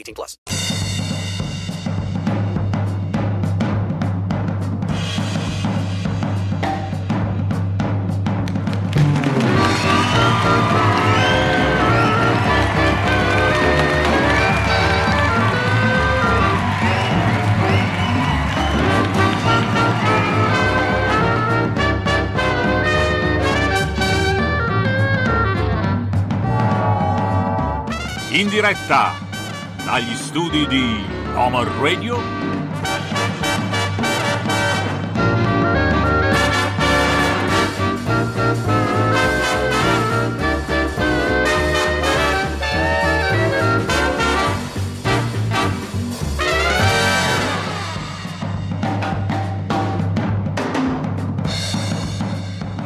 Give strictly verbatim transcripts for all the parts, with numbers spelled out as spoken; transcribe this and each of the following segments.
eighteen plus. In diretta dagli studi di Omar Radio,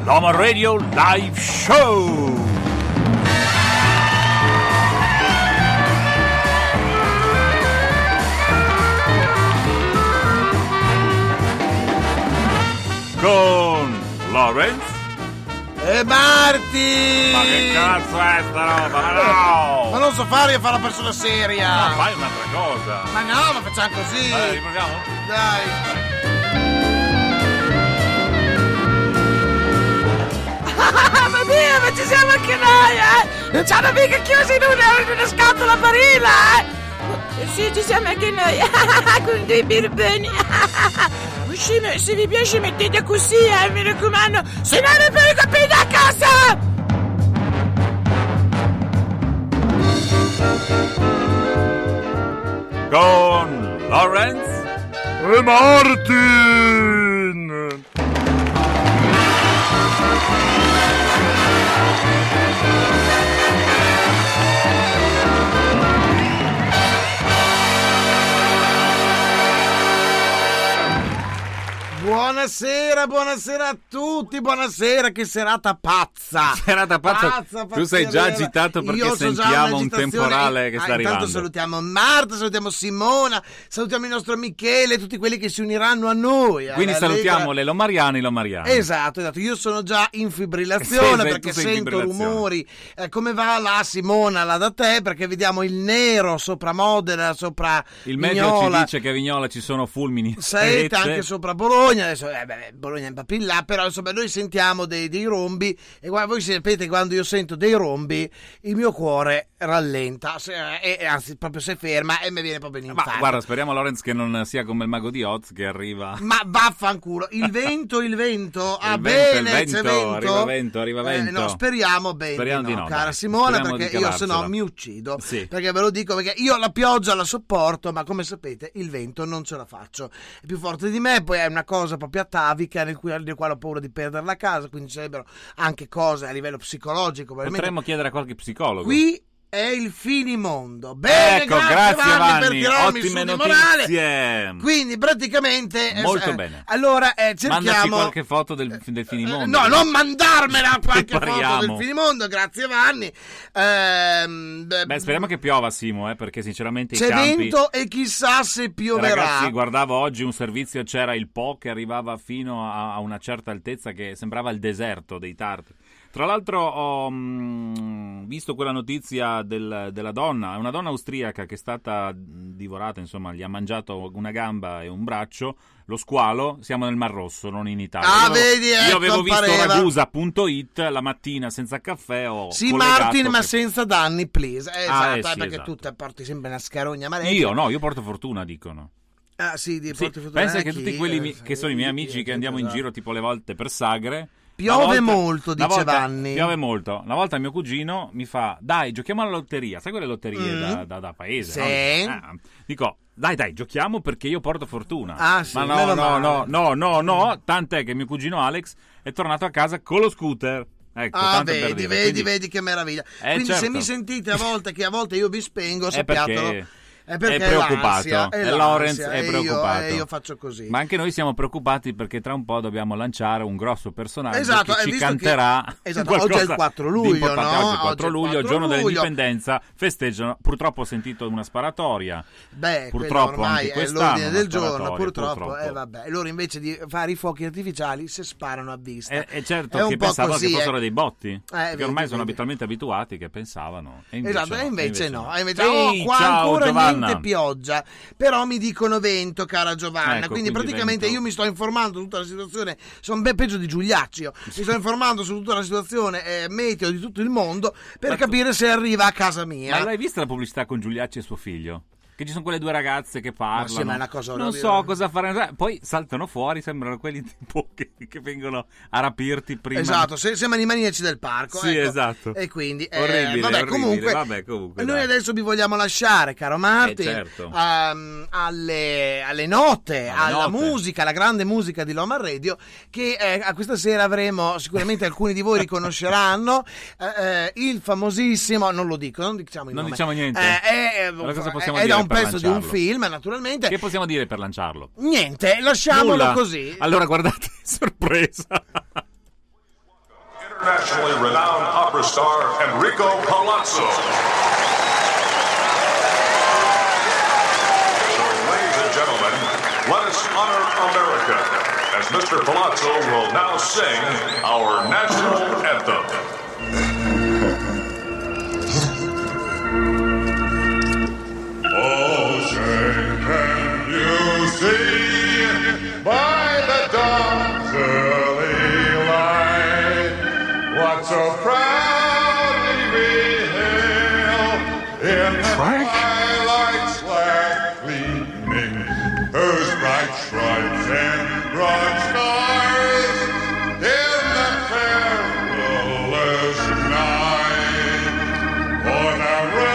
LoMar Radio Live Show. Con Lorenzo e Marti. Ma che cazzo è sta roba? Ma no! Ma non so fare io, fa la persona seria. Ma no, fai un'altra cosa. Ma no, ma facciamo così. Allora, riproviamo? Dai. Ma mia, ma ci siamo anche noi, eh! Ci hanno mica chiusi in una, in una scatola barilla, eh! Sì, ci siamo anche noi, con dei birboni. Se vi piace mettete così, eh, mi raccomando, se no non vi capite a casa! Con Lorenzo e Martin! Buonasera, buonasera a tutti, buonasera, che serata pazza! Serata pazza, pazza tu sei già vera. Agitato perché io sentiamo un temporale che ah, sta intanto arrivando. Intanto salutiamo Marta, salutiamo Simona, salutiamo il nostro Michele, tutti quelli che si uniranno a noi. Quindi salutiamo Lega. Le Lomariani, Lomariani. Esatto, esatto, io sono già in fibrillazione sei, perché sento fibrillazione. Rumori. Eh, come va la Simona, la da te, perché vediamo il nero sopra Modena, sopra il Vignola. Il meteo ci dice che a Vignola ci sono fulmini. Senta anche sopra Bologna. Adesso, eh, beh, Bologna è un papin là, però insomma noi sentiamo dei, dei rombi e guarda, voi sapete, quando io sento dei rombi il mio cuore rallenta se, e, anzi proprio si ferma e mi viene proprio in infarto. Ma guarda, speriamo Lorenz che non sia come il mago di Oz che arriva. Ma vaffanculo, il vento, il vento, ah il vento, bene, il vento, c'è vento. Arriva vento, arriva vento. Eh, no, speriamo bene, speriamo no, di no, cara Simona, perché io se no mi uccido, sì. Perché ve lo dico, perché io la pioggia la sopporto, ma come sapete il vento non ce la faccio. È più forte di me, poi è una cosa proprio atavica nel quale, nel quale ho paura di perdere la casa, quindi sarebbero anche cose a livello psicologico. Potremmo chiedere a qualche psicologo. Qui è il finimondo. Bene, ecco, grazie, grazie Vanni, per tirarmi ottime su notizie. Quindi praticamente molto eh, bene. Allora eh, cerchiamo, mandaci qualche foto del, del finimondo. Eh, no, non mandarmela qualche foto del finimondo, grazie Vanni. Eh, beh, beh, speriamo che piova, Simo, eh, perché sinceramente c'è i campi... vento e chissà se pioverà. Ragazzi, guardavo oggi un servizio, c'era il Po che arrivava fino a, a una certa altezza che sembrava il deserto dei tartari. Tra l'altro ho mh, visto quella notizia del, della donna, è una donna austriaca che è stata divorata, insomma, gli ha mangiato una gamba e un braccio, lo squalo. Siamo nel Mar Rosso, non in Italia. Ah, io, vedi, io ecco, avevo visto pareva. Ragusa punto it la mattina senza caffè o sì, Martin, che... ma senza danni, please. Eh, ah, esatto, eh, sì, perché esatto. Tu porti sempre una scarogna maledetta. Io no, io porto fortuna, dicono. Ah, sì, di porti sì, fortuna. Pensa che tutti quelli mi... che sono i miei amici che andiamo in giro tipo le volte per sagre. Piove volta, molto, dice volta, Vanni. Piove molto. Una volta mio cugino mi fa: dai, giochiamo alla lotteria. Sai quelle lotterie mm. da, da, da paese? Sì. No? Ah, dico, dai, dai, giochiamo perché io porto fortuna. Ah, sì. Ma no, no, no, no, no, no. Tant'è che mio cugino Alex è tornato a casa con lo scooter. Ecco, ah, tanto vedi, per dire. Vedi, quindi... vedi che meraviglia. Eh, Quindi certo. Se mi sentite a volte che a volte io vi spengo, sappiatelo. È perché è preoccupato, è Lorenz è e preoccupato io, e io faccio così. Ma anche noi siamo preoccupati perché tra un po' dobbiamo lanciare un grosso personaggio, esatto, che ci canterà che, esatto, oggi è il quattro luglio, no? Oggi quattro luglio, il giorno luglio. Dell'indipendenza, festeggiano, purtroppo ho sentito una sparatoria. Beh, purtroppo ormai anche è l'ordine del giorno, purtroppo, purtroppo. Eh, vabbè. Loro invece di fare i fuochi artificiali si sparano a vista. E eh, eh, certo è che pensavo così, che fossero eh. dei botti, eh, perché vedi, ormai sono talmente abituati che pensavano. Esatto, e invece no. Ciao Giovanni. Pioggia, però mi dicono vento, cara Giovanna, ecco, quindi, quindi praticamente vento. Io mi sto informando su tutta la situazione, sono ben peggio di Giuliaccio, mi sto informando su tutta la situazione eh, meteo di tutto il mondo per ma capire tu... se arriva a casa mia. Ma l'hai vista la pubblicità con Giuliaccio e suo figlio? Che ci sono quelle due ragazze che parlano, sì, ma è una cosa non so cosa fare, poi saltano fuori, sembrano quelli tipo che, che vengono a rapirti prima. Esatto, se, sembrano i maniaci del parco. Sì, ecco. Esatto. E quindi eh, orribile, vabbè, orribile. Comunque, vabbè, comunque noi dai. Adesso vi vogliamo lasciare, caro Martin, eh, certo. um, alle, alle note, alle alla note. Musica, alla grande musica di LoMar Radio, che eh, a questa sera avremo sicuramente alcuni di voi riconosceranno eh, il famosissimo, non lo dico, non diciamo il non nome. Diciamo niente. Eh, eh, cosa possiamo eh, dire? Un pezzo lanciarlo. Di un film, naturalmente. Che possiamo dire per lanciarlo? Niente, lasciamolo Nulla. Così. Allora guardate, sorpresa. Internationally renowned opera star Enrico Pallazzo. So, ladies and gentlemen, let us honor America as mister Pallazzo will now sing our national anthem. Oh, can you see by the dawn's early light what so proudly we hail in the twilight's black gleaming, whose bright stripes and broad stars in the perilous night on our road.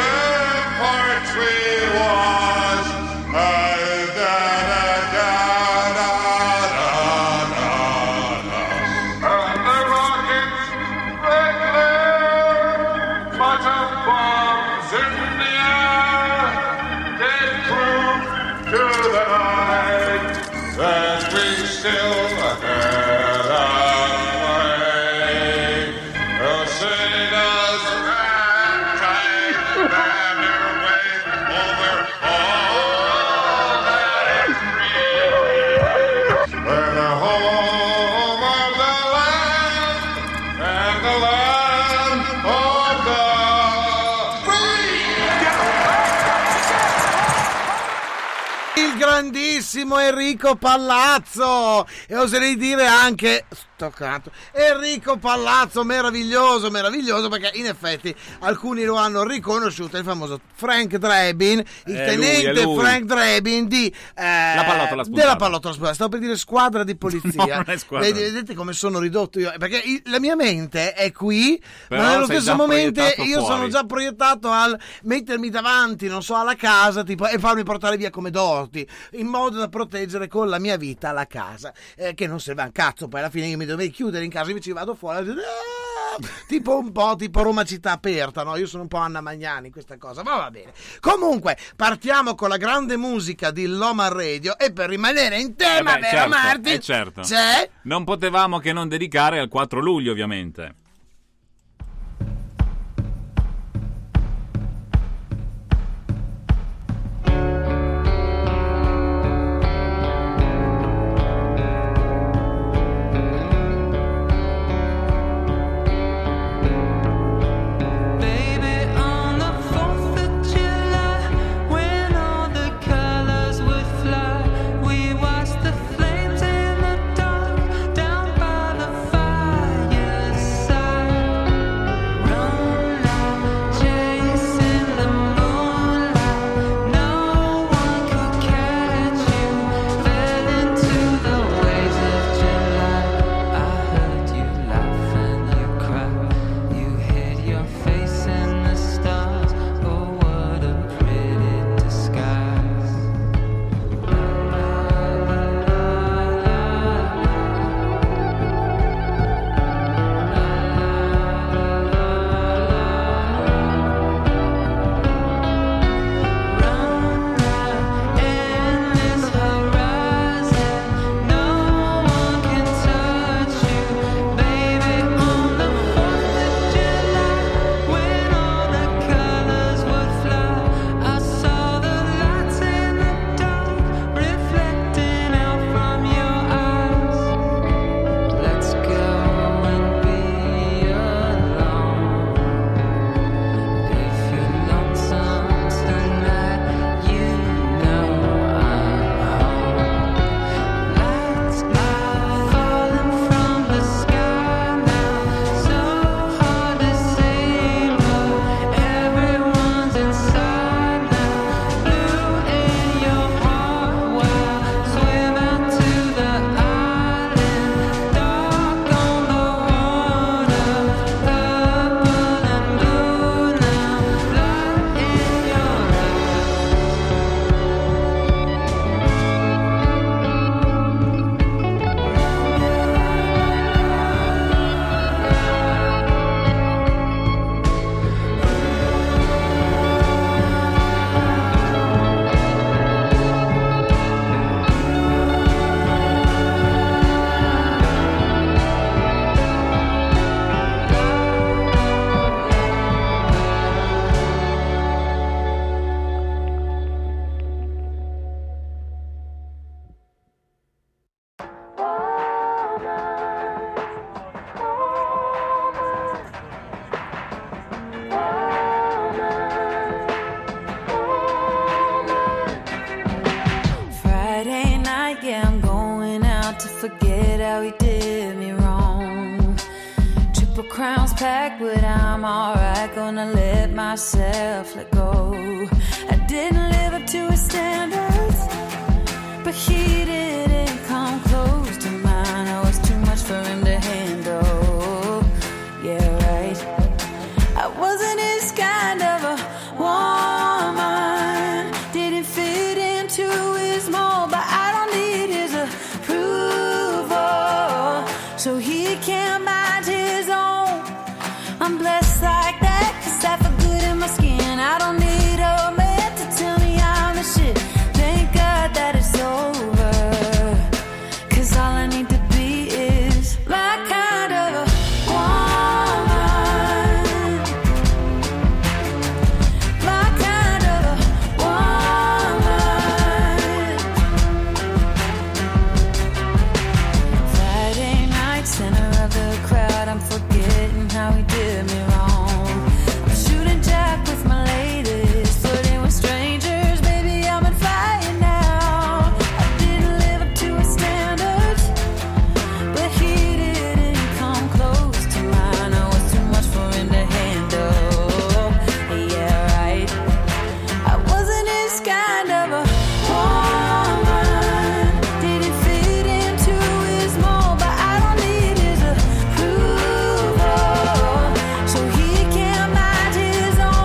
Enrico Pallazzo, e oserei dire anche toccato. Enrico Pallazzo, meraviglioso, meraviglioso, perché in effetti alcuni lo hanno riconosciuto, il famoso Frank Drebin, il eh, tenente lui, lui. Frank Drebin di eh, la pallottola spuntata. Della pallottola spuntata, stavo per dire squadra di polizia. No, squadra. Vedete, vedete come sono ridotto io, perché il, la mia mente è qui, però ma nello stesso momento io fuori. Sono già proiettato al mettermi davanti, non so, alla casa, tipo, e farmi portare via come d'orti, in modo da proteggere con la mia vita la casa, eh, che non serve a un cazzo, poi alla fine io mi dovevi chiudere in casa, invece vado fuori ah, tipo un po' tipo Roma città aperta, no? Io sono un po' Anna Magnani in questa cosa, ma va bene. Comunque partiamo con la grande musica di LoMar Radio, e per rimanere in tema, eh beh, vero certo, Martin, eh certo. C'è? Non potevamo che non dedicare al quattro luglio, ovviamente. to forget how he did me wrong. Triple crowns packed, but I'm alright, gonna let myself let go. I didn't live up to his standards, but he didn't come close to mine. I was too much for him to handle, yeah, right. I wasn't his kind of a woman, didn't fit into his mold, but I don't need his approval, so he can't mind his own. I'm blessed like that, 'cause I feel good in my skin. I don't need a man to tell me I'm the shit. Thank God that it's over, 'cause all I need to be is my kind of a woman, my kind of a woman. Friday night, center of the crowd, I'm forgetting how he did me wrong. I'm shooting jack with my ladies, flirting with strangers, baby, I'm on fire now. I didn't live up to his standards, but he didn't come close to mine. I was too much for him to handle, yeah, right. I wasn't his kind of a woman, didn't fit into his mold, but I don't need his approval, so he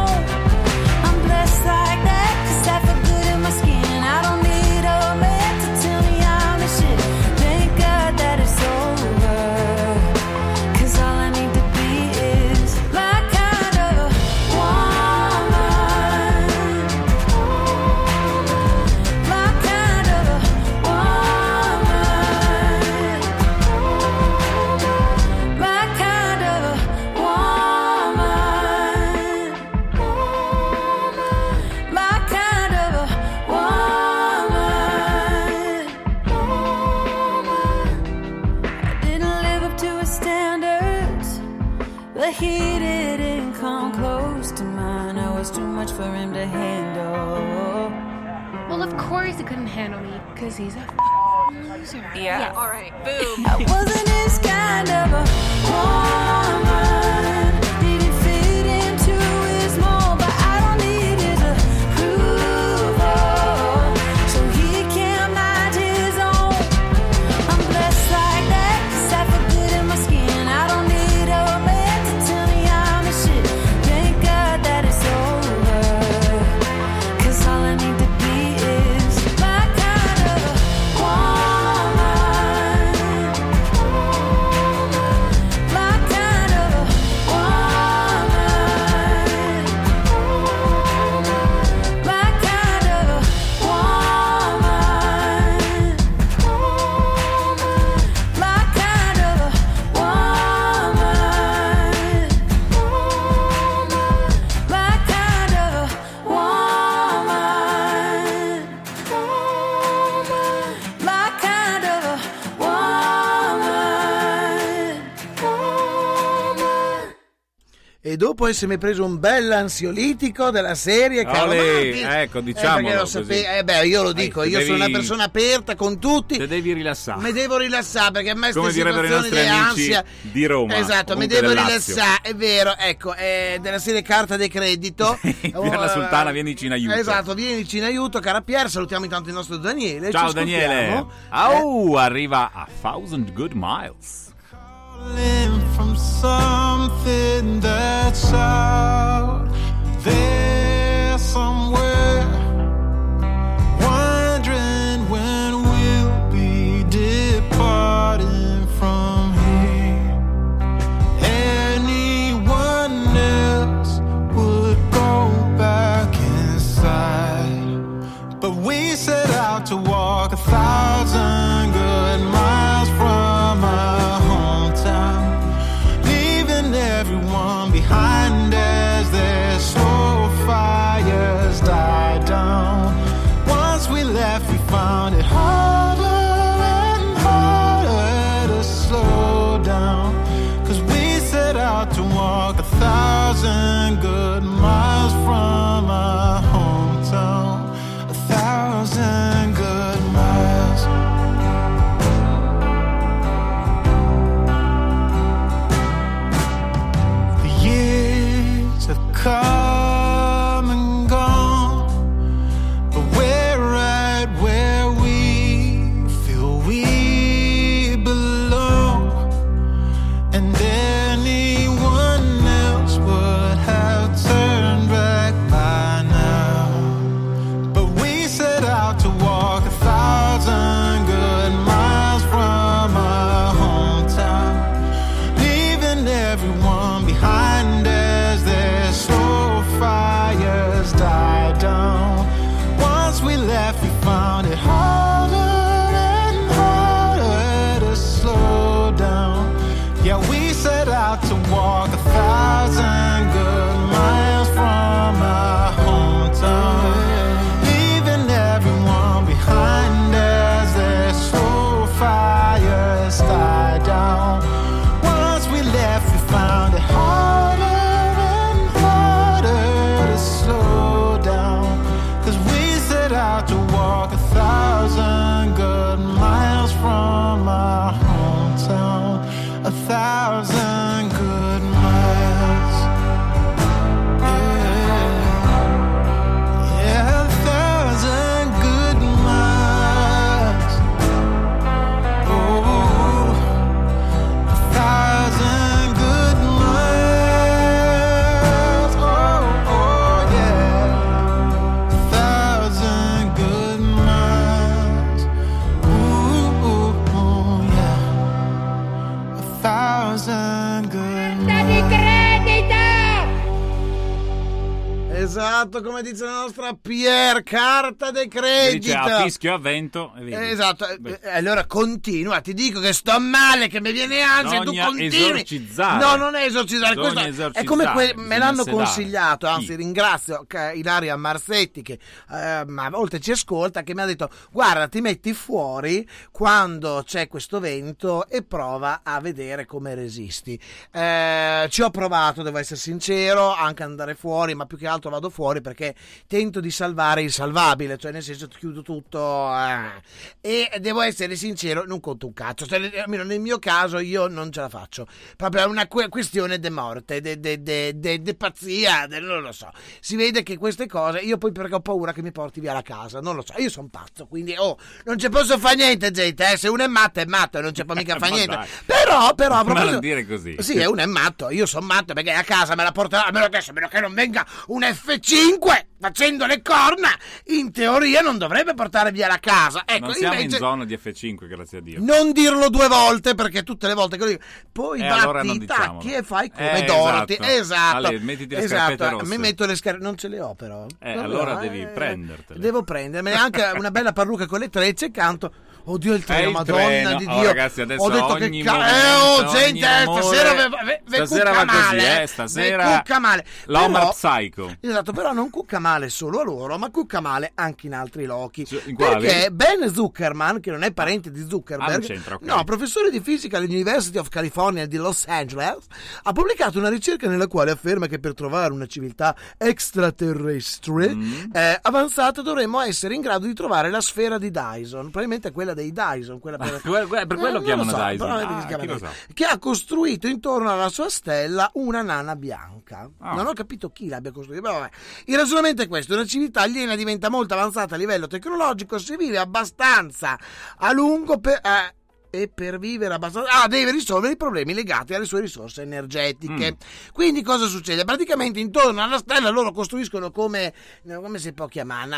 can't mind his own. I'm blessed like that, 'cause I feel good in my skin. I don't need a man to tell me I'm the shit. Thank God that it's over, 'cause all I need to be is my kind of a woman, my kind of a woman, my kind of a woman, my kind of a woman. I didn't live up to his standards, but he didn't come close to mine. I was too much for him to handle. Well, of course he couldn't handle me, because he's a f***ing loser. Yeah. Yes. All right. Boom. I wasn't his kind of a woman, didn't fit into his mold, but I don't need his approval, so he can't mind his own. I'm blessed like that, 'cause I feel good in my skin. I don't need a man to tell me I'm the shit. Thank God that it's over, 'cause all I need to be is my kind of a woman, my kind of a woman, my kind of a woman, my kind of a woman, my kind of a woman, my kind of a woman. E dopo essermi preso un bel ansiolitico della serie, caro Olè, Martin, ecco, diciamolo perché lo sape- così. eh, beh, io lo dico, Eh, ti io devi- sono una persona aperta con tutti, Te devi rilassare. mi devo rilassare perché a me Come queste direbbero i situazioni nostri di amici ansia di Roma. Esatto, mi comunque devo del Lazio. rilassare, è vero, ecco, eh, della serie Carta di Credito. Pier la Sultana, vienici in aiuto. Esatto, vienici in aiuto, cara Pier, salutiamo intanto il nostro Daniele. Ciao ci ascoltiamo. Daniele. Au, arriva a Thousand Good Miles. From something that's out there somewhere, wondering when we'll be departing from here. Anyone else would go back inside, but we set out to walk a thousand good miles from our hometown, leaving everyone behind as their slow fires die down. Once we left, we found it harder and harder to slow down, 'cause we set out to walk a thousand good miles from our hometown, a thousand good miles. found it harder and harder to slow down. Yeah, we set out to walk a thousand good miles from our hometown, leaving everyone behind as their slow fires die down. Once we left, we found it harder and harder to slow down, 'cause we set out to walk a thousand good miles from our hometown. A thousand good miles. Yeah, yeah, a thousand good miles. Oh, a thousand good miles. Oh, oh, yeah, a thousand good miles. Ooh, ooh, ooh, yeah, a thousand good miles. Esatto, come dice la nostra Pier, carta de credito. Dice, a fischio a vento. Vedi. Esatto. Beh. Allora continua, ti dico che sto male, che mi viene ansia, tu continui. Esorcizzare. No, non è esorcizzare. Questo esorcizzare. È come que- me l'hanno sedare. Consigliato, anzi sì. Ringrazio Ilaria Marsetti che eh, a volte ci ascolta, che mi ha detto guarda ti metti fuori quando c'è questo vento e prova a vedere come resisti. Eh, ci ho provato, devo essere sincero, anche andare fuori, ma più che altro vado fuori perché tento di salvare il salvabile, cioè nel senso chiudo tutto eh. E devo essere sincero, non conto un cazzo, cioè, almeno nel mio caso io non ce la faccio, proprio è una que- questione de morte, de, de, de, de, de pazzia, de, non lo so, si vede che queste cose, io poi perché ho paura che mi porti via la casa, non lo so, io sono pazzo, quindi oh, non ci posso fare niente gente, eh. Se uno è matto è matto, non ci può mica fare niente, dai. però però a proposito, ma non dire così, sì uno è matto, io sono matto perché a casa me la porterà, almeno adesso, a meno che non venga un F cinque facendo le corna, in teoria non dovrebbe portare via la casa. Ecco, non siamo invece in zona di F cinque, grazie a Dio. Non dirlo due volte perché tutte le volte che lo dico poi eh, batti allora i tacchi e fai come eh, Dorothy. Esatto. esatto. Ale, mettiti le esatto. scarpette rosse. Mi metto le scarpette, non ce le ho però. Eh, allora devi eh, prendertele. Devo prendermene anche una bella parrucca con le trecce e canto. Oddio il treno, il madonna treno. di Dio. Oh, ragazzi, adesso ho detto ogni che ca- eh, oh, gente, amore, stasera ve, ve, ve stasera cucca male, così, eh, stasera ve cucca male. L'Omar Psycho. Esatto, però non cucca male solo a loro, ma cucca male anche in altri lochi. Cioè, in perché Ben Zuckerman, che non è parente di Zuckerberg, ah, c'entra, okay. no, professore di fisica all'University of California di Los Angeles, ha pubblicato una ricerca nella quale afferma che per trovare una civiltà extraterrestre mm. eh, avanzata dovremmo essere in grado di trovare la sfera di Dyson, probabilmente quella dei Dyson, quella per, per quello eh, chiamano so, Dyson, ah, chiama Dyson. Che ha costruito intorno alla sua stella una nana bianca. Ah. Non ho capito chi l'abbia costruita. Vabbè. Il ragionamento è questo: una civiltà aliena diventa molto avanzata a livello tecnologico se vive abbastanza a lungo per eh, e per vivere abbastanza ah, deve risolvere i problemi legati alle sue risorse energetiche. Mm. Quindi cosa succede? Praticamente intorno alla stella loro costruiscono come come si può chiamare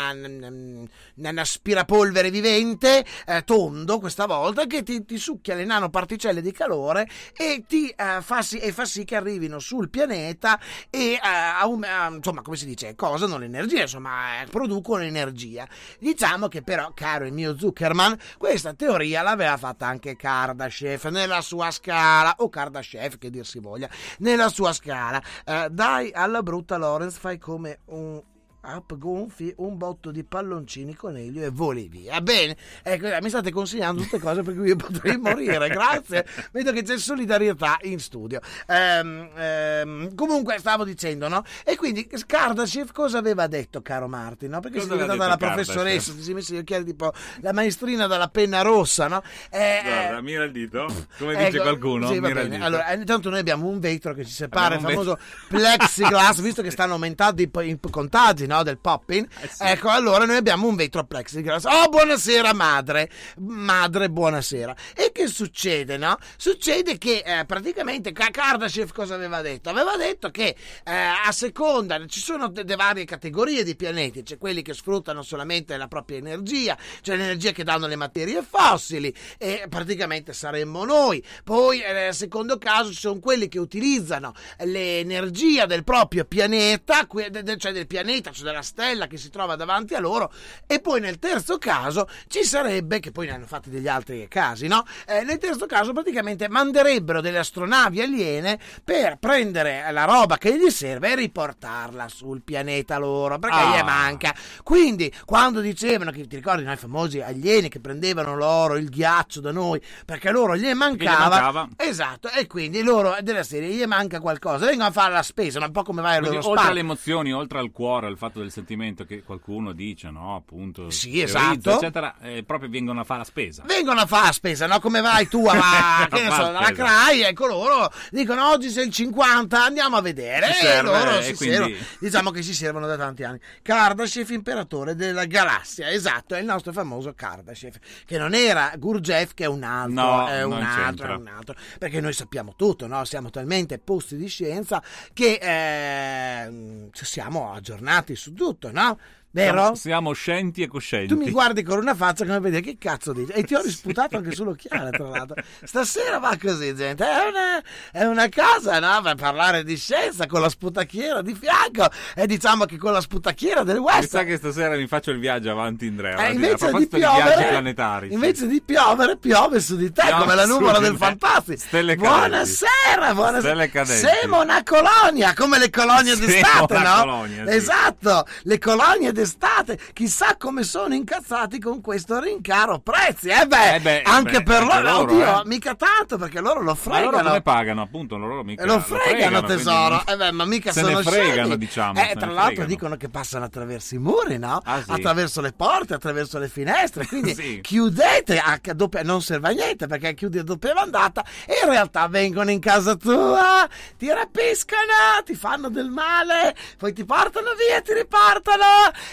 un aspirapolvere vivente eh, tondo questa volta che ti, ti succhia le nanoparticelle di calore e ti eh, fa sì e fa sì che arrivino sul pianeta e eh, insomma come si dice causano l'energia, insomma eh, producono energia. Diciamo che però caro il mio Zuckerman questa teoria l'aveva fatta anche Kardashev nella sua scala o Kardashev che dir si voglia nella sua scala eh, dai alla brutta Lorenz fai come un up gonfi un botto di palloncini coniglio e voli via bene ecco mi state consigliando tutte cose per cui io potrei morire grazie vedo che c'è solidarietà in studio ehm, ehm, comunque stavo dicendo no e quindi Kardashev cosa aveva detto caro Martin no perché cosa si è diventata la professoressa si è messa gli occhiali tipo la maestrina dalla penna rossa no eh, guarda mira il dito come ecco, dice qualcuno sì, mira il dito. Allora intanto noi abbiamo un vetro che ci separa abbiamo il famoso plexiglass visto che stanno aumentando i, i contagi no del popping eh sì. Ecco allora noi abbiamo un vetro plexiglass oh buonasera madre madre buonasera e che succede no succede che eh, praticamente Kardashev cosa aveva detto aveva detto che eh, a seconda ci sono delle de varie categorie di pianeti c'è quelli che sfruttano solamente la propria energia cioè l'energia che danno le materie fossili e praticamente saremmo noi poi nel eh, secondo caso ci sono quelli che utilizzano l'energia del proprio pianeta que- de- de- cioè del pianeta cioè della stella che si trova davanti a loro, e poi nel terzo caso ci sarebbe, che poi ne hanno fatti degli altri casi, no? Eh, nel terzo caso praticamente manderebbero delle astronavi aliene per prendere la roba che gli serve e riportarla sul pianeta loro, perché ah. gli manca. Quindi quando dicevano che, ti ricordi, no, i famosi alieni che prendevano l'oro, il ghiaccio da noi, perché loro gli mancava, gli mancava. Esatto, e quindi loro della serie gli manca qualcosa, vengono a fare la spesa, ma un po' come vai allo spazio. Oltre alle emozioni, oltre al cuore, al fatto del sentimento che qualcuno dice, no, appunto, sì, esatto, eccetera, eh, proprio vengono a fare la spesa. Vengono a fare la spesa, no, come vai tu a che ne so, alla C R A I, ecco, loro dicono oggi sei il cinquanta, andiamo a vedere, si e serve, loro eh, si quindi... servono, diciamo che si servono da tanti anni. Kardashev, imperatore della galassia, esatto, è il nostro famoso Kardashev, che non era Gurdjieff, che è un altro, no, è un altro, è un altro, perché noi sappiamo tutto, no? Siamo talmente posti di scienza che eh, siamo aggiornati su tutto, no? Vero? Siamo, siamo scienti e coscienti. Tu mi guardi con una faccia che non vedi che cazzo dici, e ti ho risputato sì. anche sull'occhiale, tra l'altro. Stasera va così, gente, è una, è una cosa, no, per parlare di scienza con la sputacchiera di fianco, e diciamo che con la sputacchiera del West. Mi sa che stasera mi faccio il viaggio avanti in Andrea, eh, invece di piovere, di viaggi planetari, invece sì. di piovere piove su di te, piove come la nuvola del Fantastico. Stelle buonasera, buonasera. Stelle siamo una colonia, come le colonie siamo d'estate, no? Colonia, sì. Esatto, le colonie d'estate. Estate, chissà come sono incazzati con questo rincaro prezzi, eh beh, eh beh anche beh, per anche loro, loro oddio, eh. mica tanto, perché loro lo fregano. Ma loro come pagano, appunto, loro mica lo fregano, lo fregano tesoro, quindi... eh beh, ma mica se sono ne fregano, scemi. Diciamo, eh, tra l'altro dicono che passano attraverso i muri, no? Ah, sì. Attraverso le porte, attraverso le finestre, quindi sì. chiudete a doppia, non serve a niente, perché chiudi a doppia mandata e in realtà vengono in casa tua, ti rapiscono, ti fanno del male, poi ti portano via, ti riportano.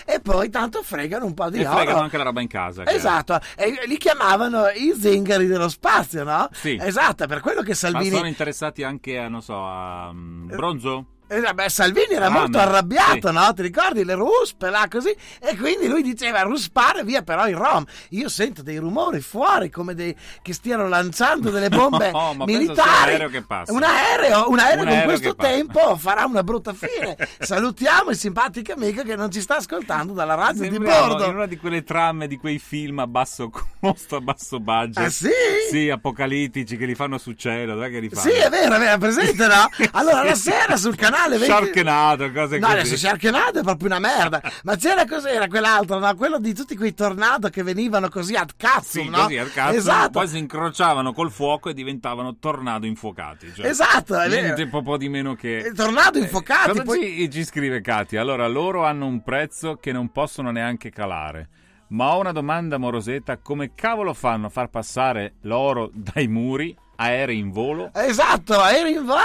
E poi tanto fregano un po' di e oro. E fregano anche la roba in casa. Esatto, e li chiamavano i zingari dello spazio, no? Sì. Esatto, per quello che Salvini... Ma sono interessati anche a, non so, a bronzo? Eh, beh, Salvini era ah, molto me. arrabbiato, sì. no? Ti ricordi le ruspe là così? E quindi lui diceva ruspare via però i rom. Io sento dei rumori fuori come dei che stiano lanciando delle bombe no, ma militari. Un aereo che passa. Un aereo, un aereo un con aereo questo tempo passa. farà una brutta fine. Salutiamo il simpatico amico che non ci sta ascoltando dalla radio di bordo. In una di quelle trame di quei film a basso costo, a basso budget. Ah, sì? Sì, apocalittici che li fanno su cielo, dai che li fanno. Sì, è vero, è vero, presente, no? Allora la sera sul canale venti... Sharknado, cose no, così. Adesso Sharknado è proprio una merda. Ma c'era cos'era quell'altro, no? Quello di tutti quei tornado che venivano così ad cazzo, sì, no? Così ad cazzo, esatto. Poi si incrociavano col fuoco e diventavano tornado infuocati. Cioè, esatto, è vero. Un po' di meno che tornado infuocati. Eh, poi... ci, ci scrive Katia. Allora, loro hanno un prezzo che non possono neanche calare. Ma ho una domanda morosetta: come cavolo fanno a far passare l'oro dai muri? Aerei in volo? Esatto, aerei in volo!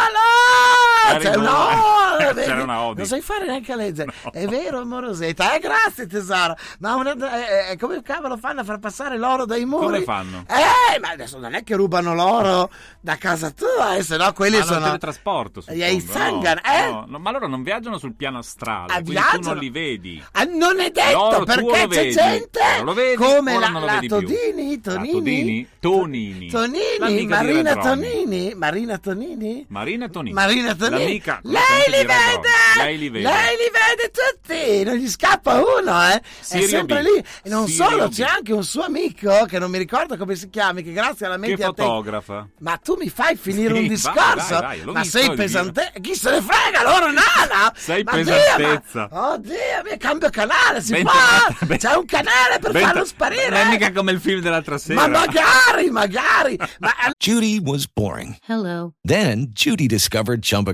C'è una, c'era una Audi. Non sai fare neanche a leggere, no. È vero, Morosetta, eh, grazie tesoro, ma una, eh, come cavolo fanno a far passare l'oro dai muri? Come fanno? Eh, ma adesso non è che rubano l'oro da casa tua, eh, se no quelli ma sono teletrasporto, eh, i Zangan, no, eh? No, no, ma loro non viaggiano sul piano astrale, ah, quindi tu non li vedi, ah, non è detto l'oro perché c'è vedi. gente non lo vedi, come la, non lo la vedi Todini più. Tonini, la Todini, Tonini Tonini, Marina Tonini Marina Tonini Marina Tonini Marina Tonini L'amica, lei li vede, lei li vede, lei li vede tutti, non gli scappa uno, eh? Sirio è sempre B. lì. E non Sirio solo, B. c'è anche un suo amico che non mi ricordo come si chiami, che grazie alla media. Che fotografa. Te... Ma tu mi fai finire sì, un discorso? Vai, vai, vai, ma sei pesante? Chi se ne frega? Loro no, no. Sei ma pesantezza. Dio, ma... Oddio, mi cambio canale, si Benta... può? C'è un canale per Benta... farlo sparire. Non è mica come il film dell'altra sera. Ma magari, magari. ma... Judy was boring. Hello. Then Judy discovered Chumba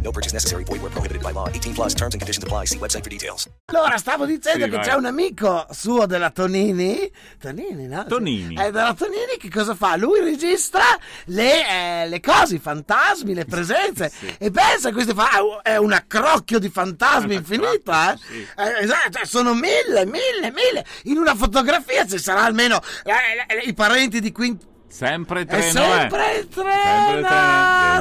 No purchase necessary. Void where prohibited by law. eighteen plus terms and conditions apply. See website for details. Allora, stavo dicendo sì, che vai. C'è un amico suo della Tonini. Tonini, no? Tonini. È della Tonini che cosa fa? Lui registra le, eh, le cose, i fantasmi, le presenze. Sì. E pensa, questo fa, è un accrocchio di fantasmi infinito, eh? Sì. Eh, esatto, sono mille, mille, mille. In una fotografia ci sarà almeno eh, i parenti di Quint Sempre tre, sempre tre,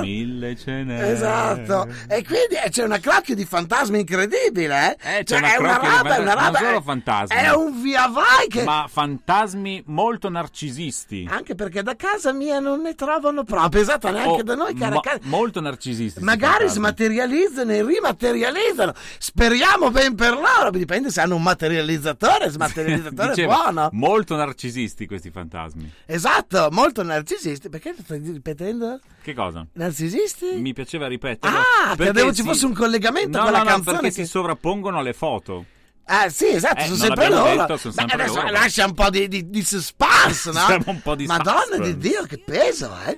mille cene. Esatto. E quindi c'è una crocchio di fantasmi incredibile, eh? eh c'è cioè, una è una roba, è una roba. Non solo fantasmi. È un via vai che... ma fantasmi molto narcisisti. Anche perché da casa mia non ne trovano proprio, esatto, neanche oh, da noi, cara. Ma, molto narcisisti. Magari smaterializzano e rimaterializzano. Speriamo ben per loro, dipende se hanno un materializzatore, smaterializzatore Diceva, buono. Molto narcisisti questi fantasmi. Esatto. Molto narcisisti, perché stai ripetendo? Che cosa? Narcisisti? Mi piaceva ripeterlo. Ah, credevo ci fosse un collegamento no, con no, la no, canzone. Perché che... si sovrappongono alle foto. Ah, sì, esatto, eh, sono sempre loro. Detto, sono sempre Beh, adesso loro. Lascia un po' di, di, di suspense, no? Siamo un po' di Madonna suspense. Di Dio, che peso, eh?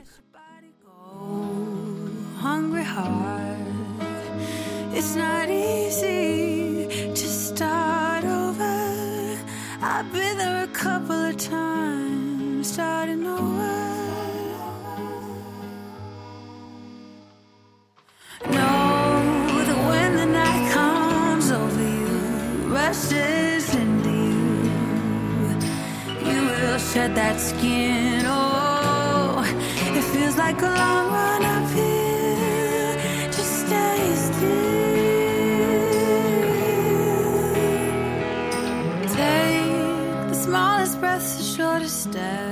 Hungry heart, it's not easy to start over. I've been there a couple of times. Starting over. Know that when the night comes over you, rushes into you, you will shed that skin. Oh, it feels like a long run up here. Just stay still. Take the smallest breaths, the shortest step.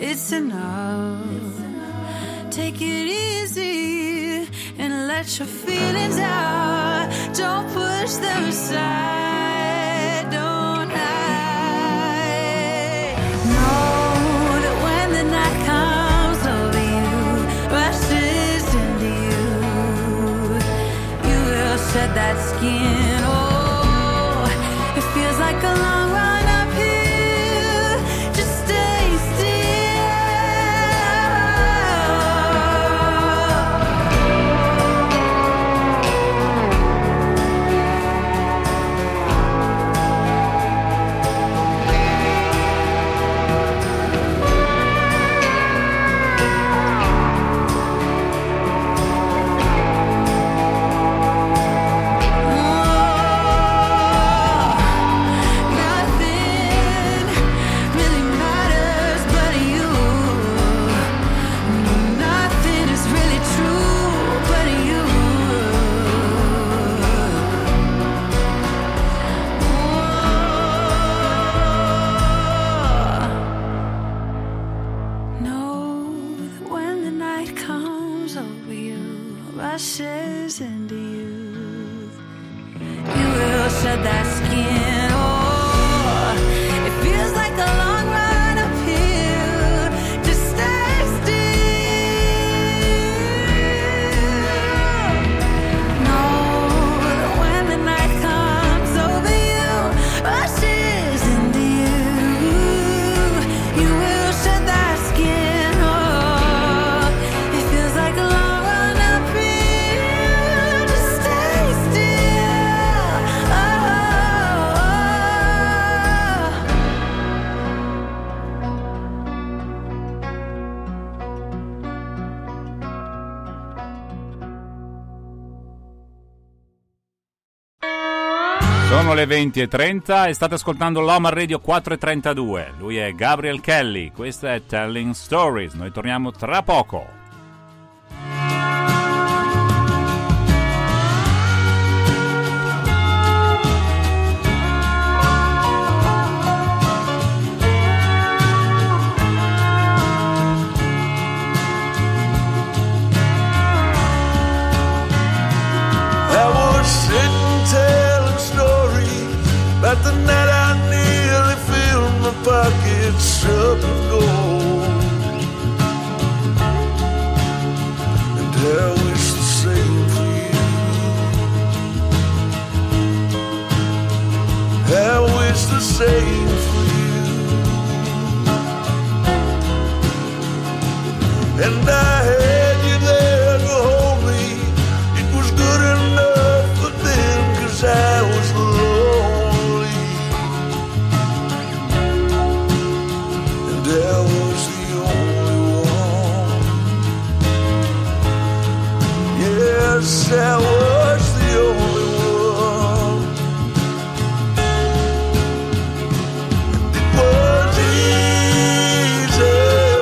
It's enough. It's enough. Take it easy and let your feelings out. Don't push them aside. Don't hide. Know that when the night comes over you, rushes into you, you will shed that skin. Oh, it feels like a long ride. Le venti e trenta e state ascoltando LoMar Radio quattro e trentadue. Lui è Gabriel Kelly. Questa è Telling Stories. Noi torniamo tra poco. But the night I nearly filled my pockets up with gold, and I wish the same for you. I wish the same for you. And I had you there to hold me. It was good enough for them, 'cause I was alone. I was the only one. Yes, I was the only one. And it was easy.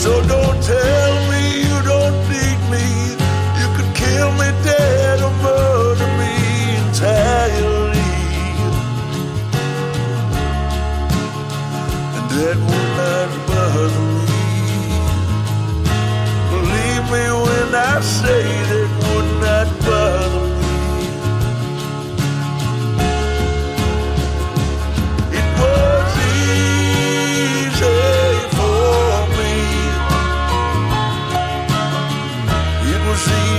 So don't tell me you don't need me. You could kill me dead or murder me entirely, and that would not bother me. Believe me when I say that would not bother me. It was easy.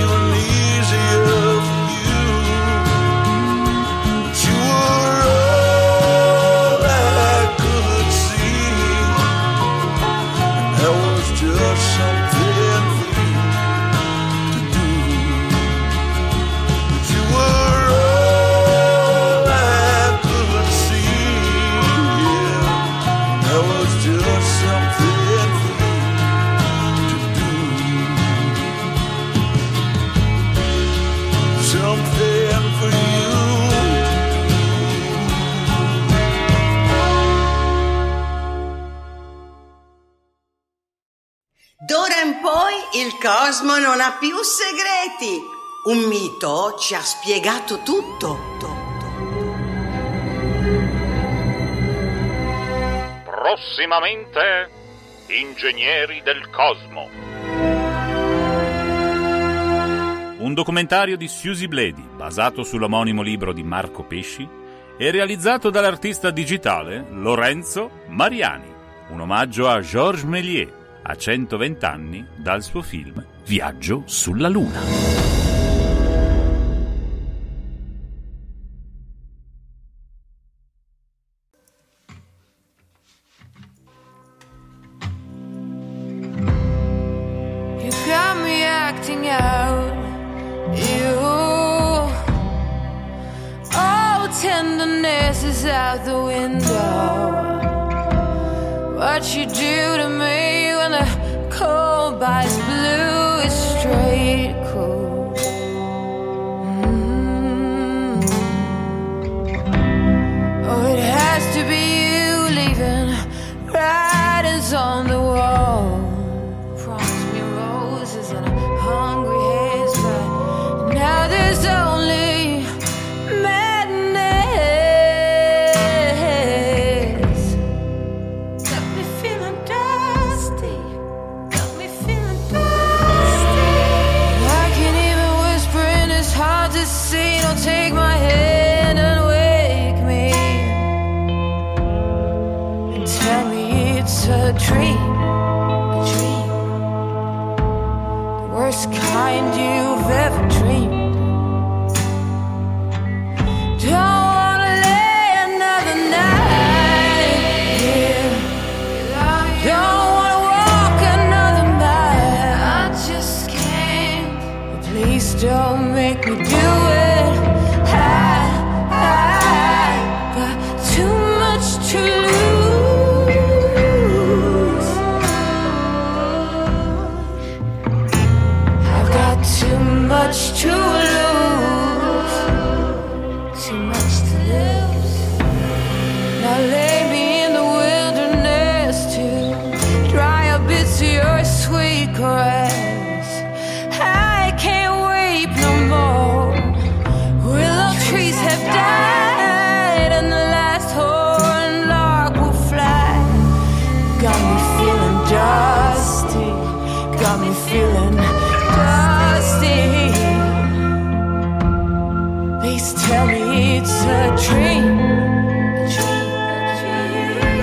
Il cosmo non ha più segreti. Un mito ci ha spiegato tutto. Prossimamente, Ingegneri del Cosmo. Un documentario di Siusi Blady, basato sull'omonimo libro di Marco Pesci e realizzato dall'artista digitale Lorenzo Mariani. Un omaggio a Georges Méliès, a centoventi anni dal suo film Viaggio sulla Luna. You got me acting out, you. All tenderness is out the window. What you do to me. Cold buys blue is straight cold. Mm. Oh, it has to be you leaving writings on the wall. Promise me roses and a hungry haze, but now there's only kind you've ever dreamed. Don't wanna lay another night here. Don't wanna walk another mile. I just can't. Please don't make me do it. I, I got too much to lose. Much to lose, too much to lose. Now lay me in the wilderness to dry up bits of your sweet caress. I can't weep no more. Willow trees have died and the last horn lark will fly. Got me feeling dusty, got me feeling dusty. Please tell me it's a dream, a dream, a dream.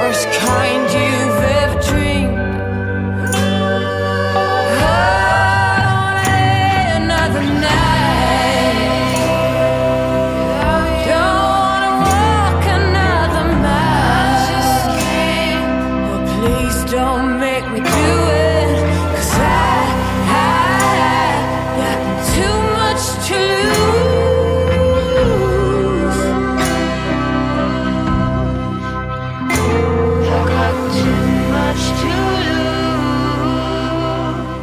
Worst kind you've ever dreamed. Oh, I wanna lay another night. Don't wanna walk another mile. I just can't. Oh, please don't make me do it, 'cause I, I got too much to lose. Too much to lose.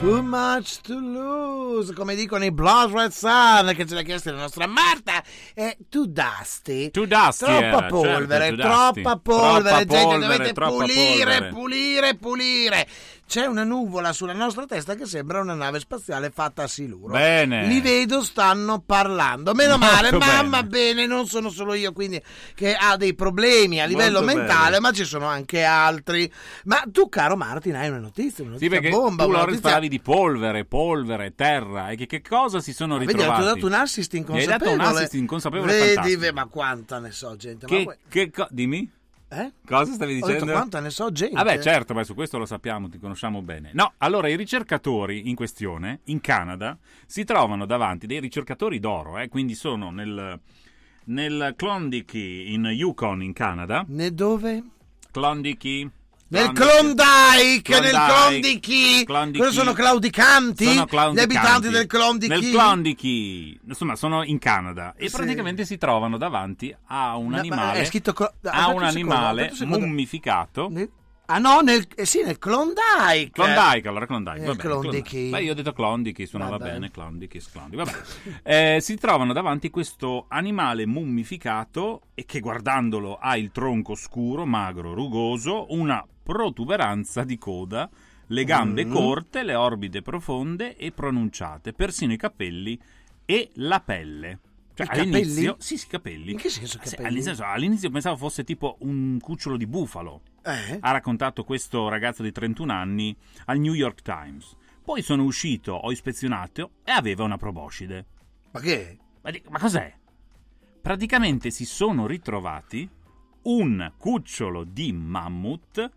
Too much much to lose, come dicono i Blood Red Sun, che ce l'ha chiesto la nostra Marta. Eh, tu dasti, tu dasti troppa, eh, polvere, certo, troppa polvere, troppa polvere, gente, polvere, dovete pulire, polvere. pulire, pulire. C'è una nuvola sulla nostra testa che sembra una nave spaziale fatta a siluro. Bene. Li vedo, stanno parlando. Meno Molto male, bene. mamma bene, non sono solo io, quindi, che ha dei problemi a livello Molto mentale, bene. ma ci sono anche altri. Ma tu, caro Martin, hai una notizia, una notizia sì, perché bomba. Tu, Lorenzo, parlavi di polvere, polvere, terra. E che, che cosa si sono ritrovati? Vedi, ti ho dato un assist inconsapevole. Mi hai dato un assist inconsapevole fantastico. Vedi, ma quanta ne so, gente. Che, ma... che co- dimmi? Eh? Cosa stavi dicendo? Ho detto quanta ne so gente. Vabbè, certo, ma su questo lo sappiamo, ti conosciamo bene. No, allora i ricercatori in questione in Canada si trovano davanti dei ricercatori d'oro, eh, quindi sono nel nel Klondike in Yukon in Canada. Ne dove? Klondike. Nel Klondike, nel Klondike, Klondike. Sono claudicanti, sono claudicanti, gli abitanti del Klondike. Nel Klondike, insomma, sono in Canada e sì. praticamente si trovano davanti a un no, animale, è scritto cl- a un animale secondo, mummificato. Nel, ah no, nel, eh sì, nel Klondike. Klondike, allora Klondike, nel va bene, Klondike. Klondike. Beh, io ho detto Klondike, suonava va bene, Klondike, Klondike, va bene. Eh, si trovano davanti questo animale mummificato e che guardandolo ha il tronco scuro, magro, rugoso, una protuberanza di coda, le gambe mm. corte, le orbite profonde e pronunciate, persino i capelli e la pelle. Cioè, all'inizio, sì, sì, capelli. In che senso capelli? All'inizio, all'inizio pensavo fosse tipo un cucciolo di bufalo. Eh? Ha raccontato questo ragazzo di trentuno anni al New York Times. Poi sono uscito, ho ispezionato e aveva una proboscide. Ma che? Ma, di, ma cos'è? Praticamente si sono ritrovati un cucciolo di mammut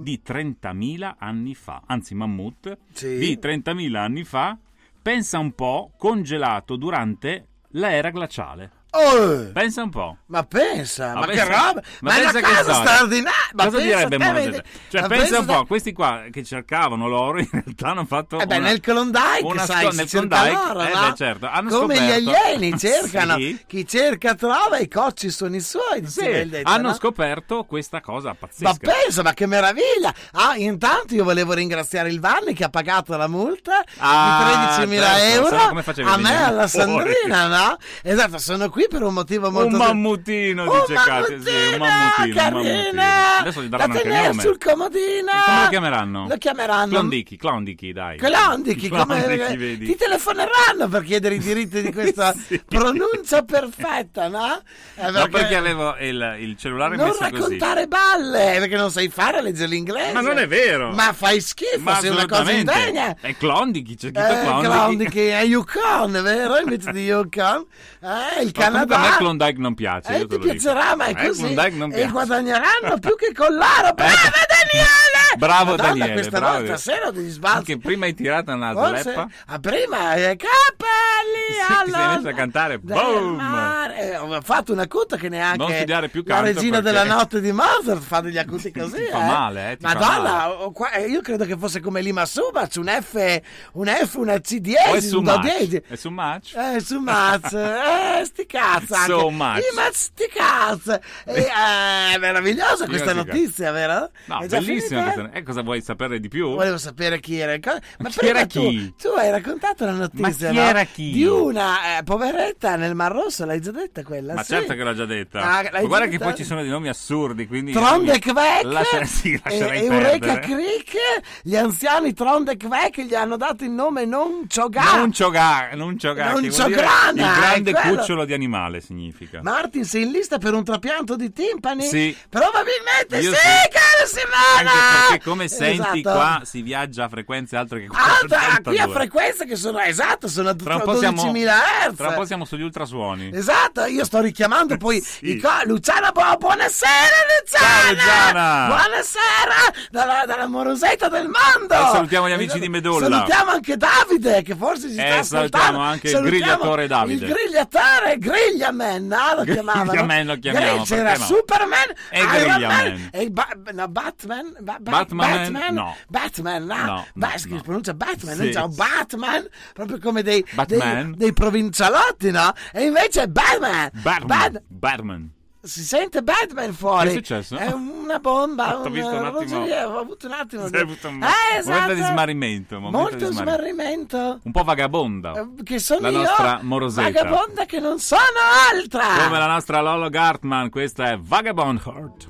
di trentamila anni fa, anzi mammut sì. di trentamila anni fa, pensa un po', congelato durante l'era glaciale. Oh, pensa un po'. Ma pensa, ma, ma pensa, che roba, ma, ma è una cosa straordinaria. Ma cosa direbbe Montezemolo? Cioè, ma pensa, pensa un po', te... questi qua che cercavano l'oro in realtà hanno fatto eh beh, una, nel Klondike, una, sai, una, nel Klondike, l'oro, eh, no? beh, certo, hanno come scoperto, gli alieni cercano, sì. chi cerca trova, i cocci sono i suoi. Sì, bellezza, hanno no? scoperto questa cosa pazzesca. Ma pensa, ma che meraviglia! Ah, intanto io volevo ringraziare il Vanni che ha pagato la multa ah, di tredicimila euro a me alla Sandrina, no? Esatto, sono qui qui per un motivo molto... Un mammutino, un dice Katia. Sì, un mammutino, carina, un mammutino. Adesso gli daranno anche il nome. sul comodino. E come lo chiameranno? Lo chiameranno... Klondike, Klondike, dai. Klondike, come... Vedi. Ti telefoneranno per chiedere i diritti di questa sì. pronuncia perfetta, no? Eh, perché... No, perché avevo il, il cellulare non messo così. Non raccontare balle, perché non sai fare a leggere l'inglese. Ma non è vero. Ma fai schifo, ma sei una cosa indegna. È Klondike, c'è scritto eh, Klondike. Klondike, è Yukon, vero? Invece di Yukon. Eh, il Comunque a me Klondike non piace, eh, io te ti lo piacerà, dico. Ma è così. Eh, e guadagneranno più che con l'oro. Bravo Daniele! Bravo Madonna, Daniele! Questa bravo. volta sera ti sbalzi. Che prima hai tirato una zleppa. Ah, prima è capelli! Sì, alla... Ti sei messo a cantare. Boom! Eh, ho fatto una coda che neanche non studiare più canto la regina perché... della notte di Mozart fa degli acuti così. Ti, ti fa eh. male, eh. Ti Madonna, fa male. Io credo che fosse come Lima Subac, un F, un F, una C diesis, un Do diesis. È su match? Eh, su match. Eh, sti cazzo anche. So much. Sti cazzo. E, eh, meravigliosa questa notizia, vero? No, bellissima questa. Eh, cosa vuoi sapere di più? Volevo sapere chi era. Ma chi era tu, chi? Tu hai raccontato la notizia, ma chi no? era chi? Di una eh, poveretta nel Mar Rosso, l'hai già detta quella? Ma sì. certo che l'ho già detta. Ah, ma guarda già che detta? Poi ci sono dei nomi assurdi, quindi Trondekvek. Lascia, sì, lascerai perdere. Eureka Creek, gli anziani Trondekvek gli hanno dato il nome Nonciogà. Nonciogà, Nonciogà, non il grande cucciolo di animale significa. Martin, sei in lista per un trapianto di timpani? Sì. Probabilmente sì, sì, caro Simona! Anche perché come senti esatto. qua si viaggia a frequenze altre che quarantadue. Qui a frequenze che sono, esatto, sono a dodicimila hertz. Tra un po' siamo sugli ultrasuoni. Esatto, io sto richiamando poi sì. i co- Luciana, bu- buonasera Luciana! Ciao, Luciana! Buonasera dalla, dalla Morosetta del mondo! E salutiamo gli amici esatto. di Medolla. Salutiamo anche Davide che forse si eh, sta ascoltando. Salutiamo anche salutiamo il grigliatore Davide. Il grigliatore Griglia Man, no? Lo chiamavano Grigliaman, lo chiamiamo, c'era no. Superman e Iron Man e ba- no, Batman ba- ba- Batman Batman no Batman no, no, ba- no. si pronuncia Batman sì. non c'è Batman proprio come dei, dei dei provincialotti, no? E invece è Batman Batman Bat- Batman Si sente Batman fuori. Che è successo? È una bomba. Ho visto un attimo. Ho avuto un attimo. Ho avuto un eh, esatto. momento di smarrimento. Momento Molto di smarrimento. smarrimento. Un po' vagabonda. Che sono la io. Nostra Morosetta. Vagabonda che non sono altra. Come la nostra Lolo Gartman. Questa è Vagabond Heart.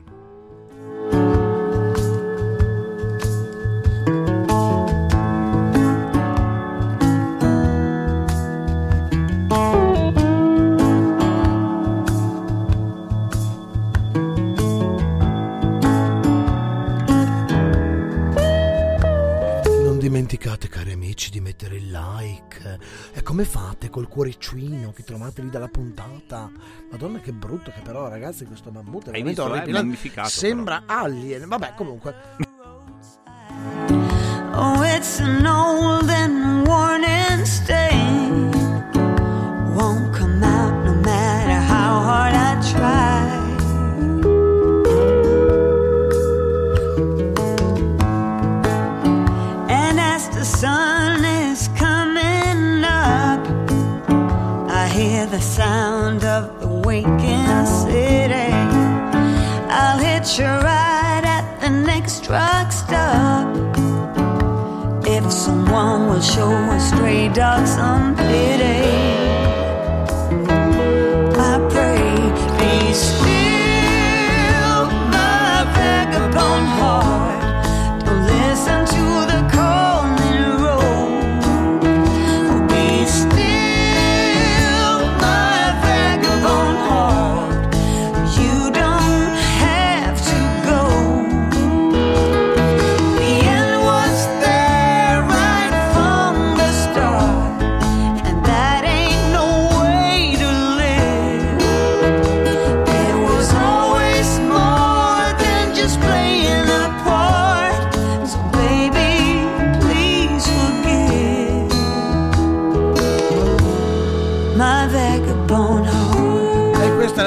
Dimenticate, cari amici, di mettere il like. E come fate col cuoricino che trovate lì dalla puntata? Madonna, che brutto che però, ragazzi, questo mammut è veramente orribile. Sembra però. Alien. Vabbè, comunque. Oh, it's an old and worn and stained. Won't come out no matter how hard I try. Sun is coming up. I hear the sound of the waking city. I'll hitch a ride at the next truck stop. If someone will show a stray dog some pity, I pray be still, my vagabond heart. Don't listen to the call.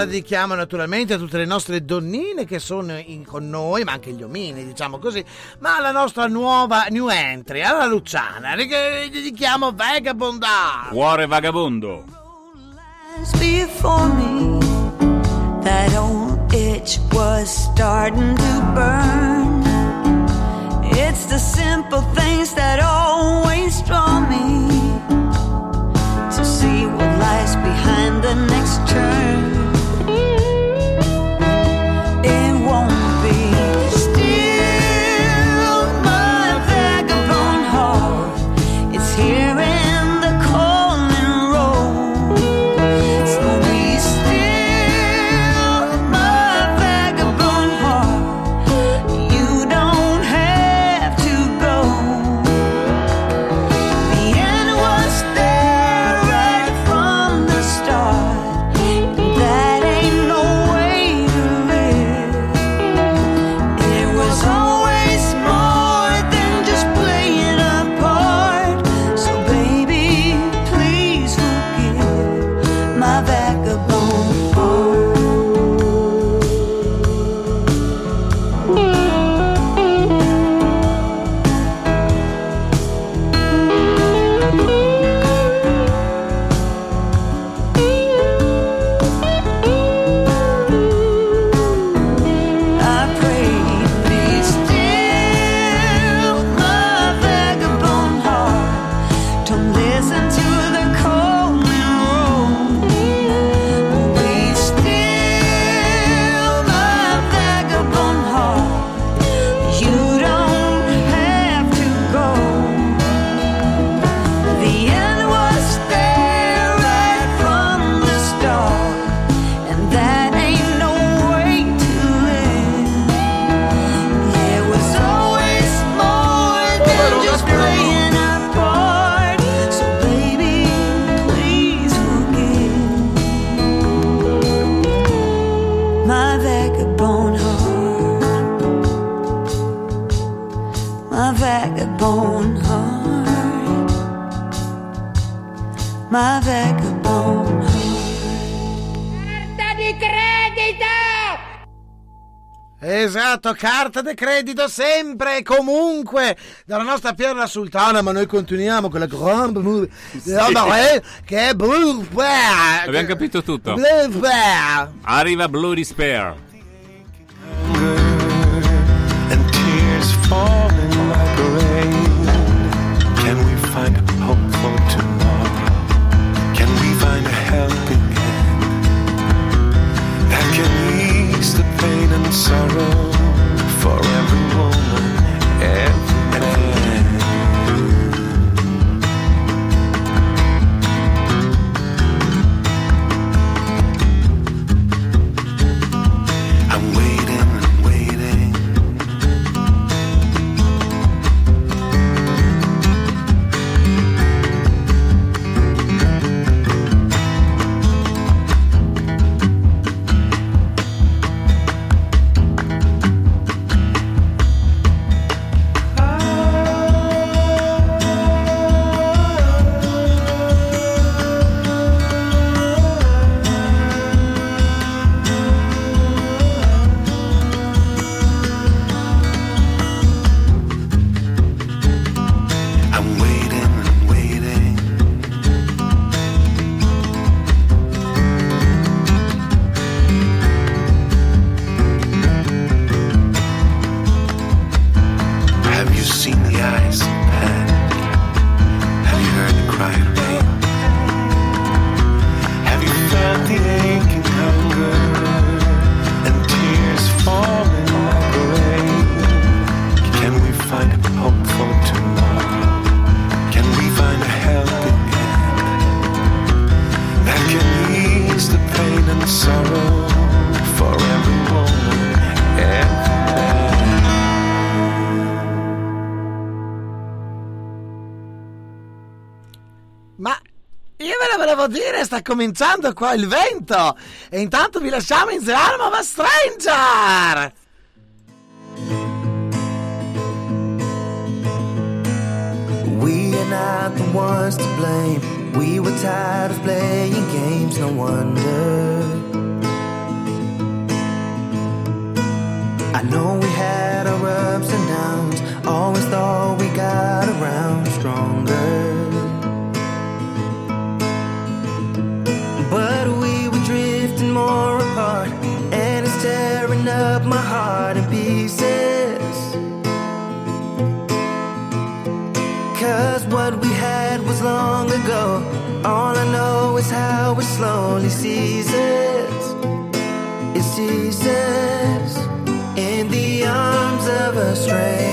Richiamo naturalmente a tutte le nostre donnine che sono in, con noi, ma anche gli omini, diciamo così, ma la nostra nuova new entry, alla Luciana, che dedichiamo Vagabonda. Cuore vagabondo. That old itch was starting to burn. It's the simple things that always draw me to see what lies behind the next turn. Esatto, carta de credito sempre e comunque dalla nostra Pierla Sultana, ma noi continuiamo con la grande movie, sì. Che è Blue Bear. Abbiamo capito tutto. Blue Bear. Arriva Blue Despair. And tears falling like rain. Can we find hope for tomorrow? Can we find a helping hand that can ease the pain and sorrow for every woman, every man. I'm waiting, I'm waiting. Sta cominciando qua il vento e intanto vi lasciamo in zarma va Stranger. We are not the ones to blame. We were tired of playing games, no wonder. I know we had our ups and downs. Always thought we got around stronger. But we were drifting more apart, and it's tearing up my heart in pieces. Cause what we had was long ago. All I know is how it slowly ceases. It ceases in the arms of a stranger.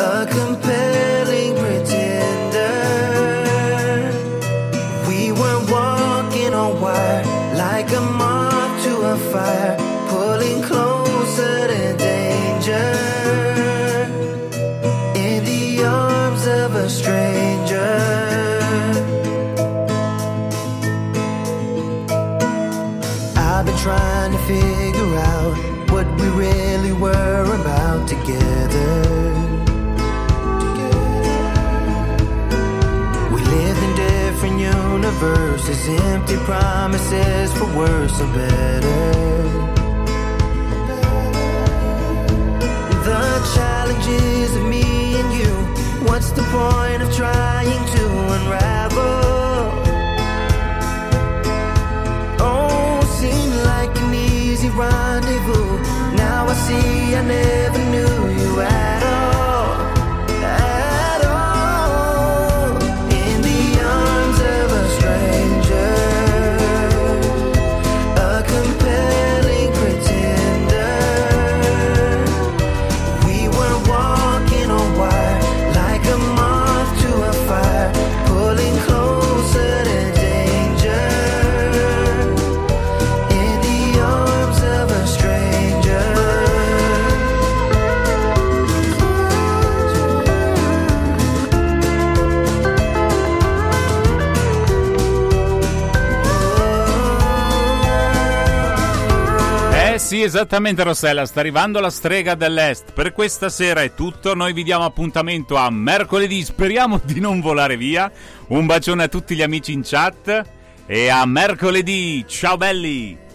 A compelling like a moth to a fire, pulling closer to danger, in the arms of a stranger. I've been trying to figure out what we really were about together. Together. We lived in different universes, empty promises for worse or better. The challenges of me and you, what's the point of trying to unravel? Oh, seemed like an easy rendezvous. Now I see I never knew you at all. Sì, esattamente Rossella, sta arrivando la strega dell'est. Per questa sera è tutto, noi vi diamo appuntamento a mercoledì, speriamo di non volare via. Un bacione a tutti gli amici in chat e a mercoledì, ciao belli!